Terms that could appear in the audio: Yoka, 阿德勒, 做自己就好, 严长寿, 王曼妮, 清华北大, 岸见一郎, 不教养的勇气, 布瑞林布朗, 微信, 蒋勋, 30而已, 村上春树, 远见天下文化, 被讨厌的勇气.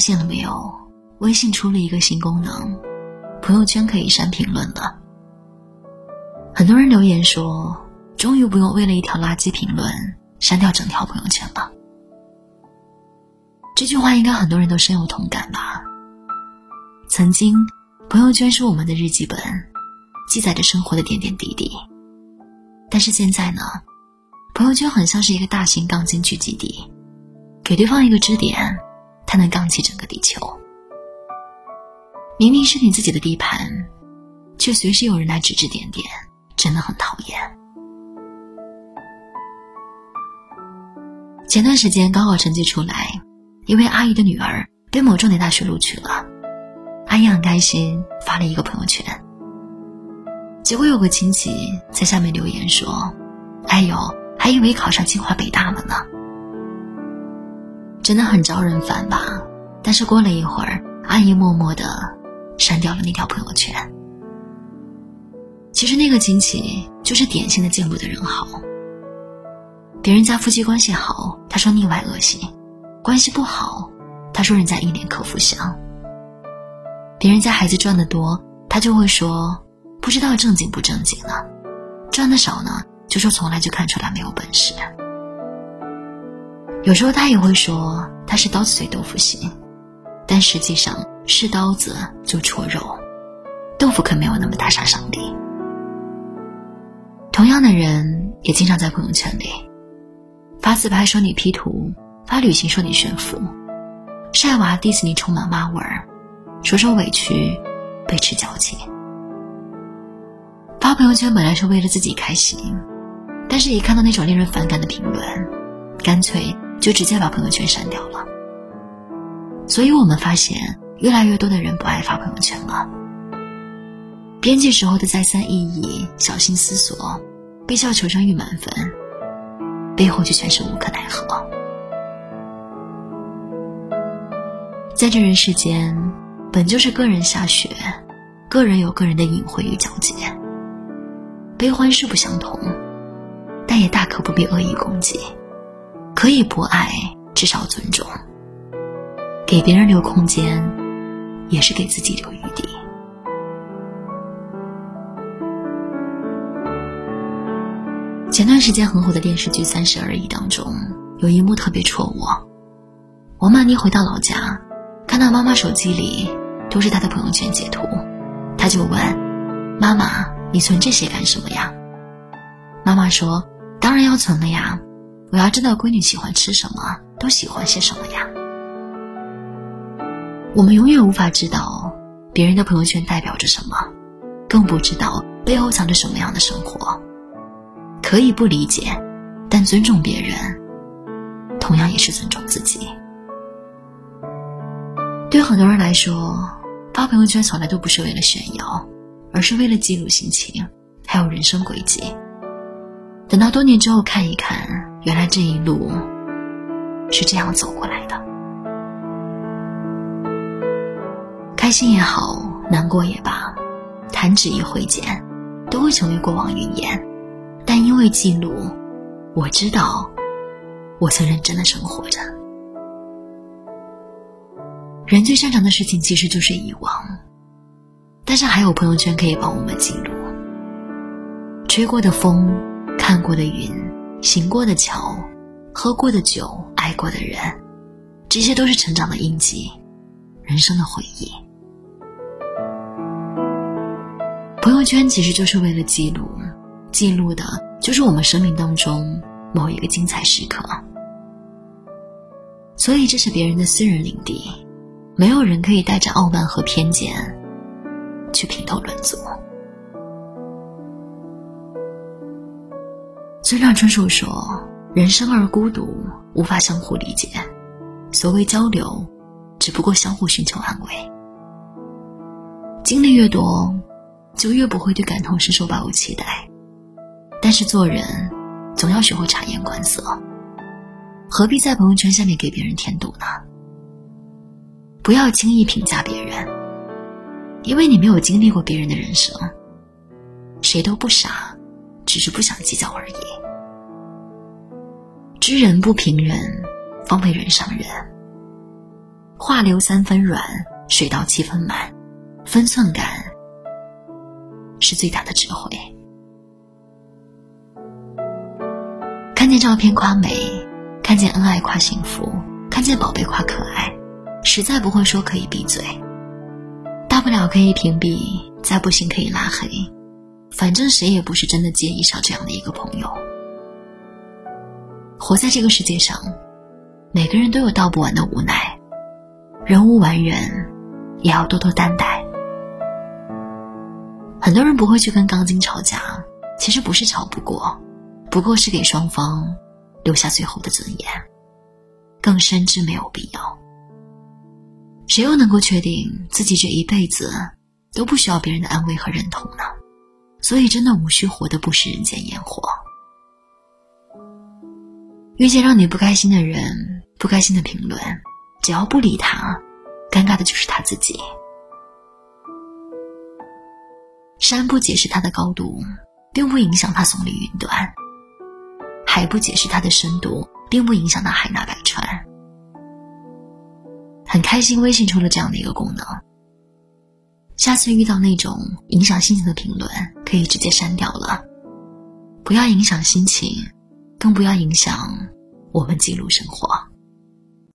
现了没有？微信出了一个新功能，朋友圈可以删评论了。很多人留言说，终于不用为了一条垃圾评论删掉整条朋友圈了。这句话应该很多人都深有同感吧。曾经，朋友圈是我们的日记本，记载着生活的点点滴滴。但是现在呢，朋友圈很像是一个大型钢筋聚集地，给对方一个支点，它能杠起整个地球。明明是你自己的地盘，却随时有人来指指点点，真的很讨厌。前段时间高考成绩出来，一位阿姨的女儿被某重点大学录取了，阿姨很开心，发了一个朋友圈。结果有个亲戚在下面留言说，哎呦，还以为考上清华北大了呢。真的很招人烦吧。但是过了一会儿，阿姨默默地删掉了那条朋友圈。其实那个亲戚就是典型的见不得人好，别人家夫妻关系好，他说腻歪恶心；关系不好，他说人家一脸口腹相；别人家孩子赚得多，他就会说不知道正经不正经呢；赚得少呢，就说从来就看出来没有本事。有时候他也会说他是刀子嘴豆腐心，但实际上是刀子就戳肉，豆腐可没有那么大杀伤力。同样的人也经常在朋友圈里发自拍说你 P 图，发旅行说你炫富，晒娃 diss 你充满妈味儿，说说委屈被吃矫情。发朋友圈本来是为了自己开心，但是一看到那种令人反感的评论，干脆就直接把朋友圈删掉了。所以我们发现越来越多的人不爱发朋友圈了。编辑时候的再三意义、小心思索，被笑求生欲满分，背后却全是无可奈何。在这人世间，本就是个人下雪，个人有个人的隐晦与皎洁，悲欢是不相同，但也大可不必恶意攻击。可以不爱，至少尊重。给别人留空间，也是给自己留余地。前段时间很火的电视剧《30而已》当中，有一幕特别戳我。王曼妮回到老家，看到妈妈手机里都是她的朋友圈截图，她就问妈妈，你存这些干什么呀？妈妈说，当然要存了呀，我要知道闺女喜欢吃什么，都喜欢些什么呀。我们永远无法知道别人的朋友圈代表着什么，更不知道背后藏着什么样的生活。可以不理解，但尊重别人，同样也是尊重自己。对很多人来说，发朋友圈从来都不是为了炫耀，而是为了记录心情，还有人生轨迹。等到多年之后看一看，原来这一路是这样走过来的。开心也好，难过也罢，弹指一挥间，都会成为过往云烟。但因为记录，我知道我曾认真的生活着。人最擅长的事情其实就是遗忘，但是还有朋友圈可以帮我们记录。吹过的风，看过的云，行过的桥，喝过的酒，爱过的人，这些都是成长的印记，人生的回忆。朋友圈其实就是为了记录，记录的就是我们生命当中某一个精彩时刻。所以这是别人的私人领地，没有人可以带着傲慢和偏见去评头论足。村上春树说，人生而孤独，无法相互理解，所谓交流只不过相互寻求安慰。经历越多，就越不会对感同身受抱有期待。但是做人总要学会察言观色，何必在朋友圈下面给别人添堵呢？不要轻易评价别人，因为你没有经历过别人的人生。谁都不傻，只是不想计较而已。知人不评人，方为人上人。话流3分软，水到7分满，分寸感是最大的智慧。看见照片夸美，看见恩爱夸幸福，看见宝贝夸可爱，实在不会说可以闭嘴，大不了可以屏蔽，再不行可以拉黑，反正谁也不是真的介意上这样的一个朋友。活在这个世界上，每个人都有道不完的无奈，人无完人，也要多多担待。很多人不会去跟钢筋吵架，其实不是吵不过，不过是给双方留下最后的尊严，更深知没有必要。谁又能够确定自己这一辈子都不需要别人的安慰和认同呢？所以真的无需活得不食人间烟火。遇见让你不开心的人，不开心的评论，只要不理他，尴尬的就是他自己。山不解释他的高度，并不影响他耸立云端；海不解释他的深度，并不影响他海纳百川。很开心微信出了这样的一个功能，下次遇到那种影响心情的评论可以直接删掉了，不要影响心情，更不要影响我们记录生活。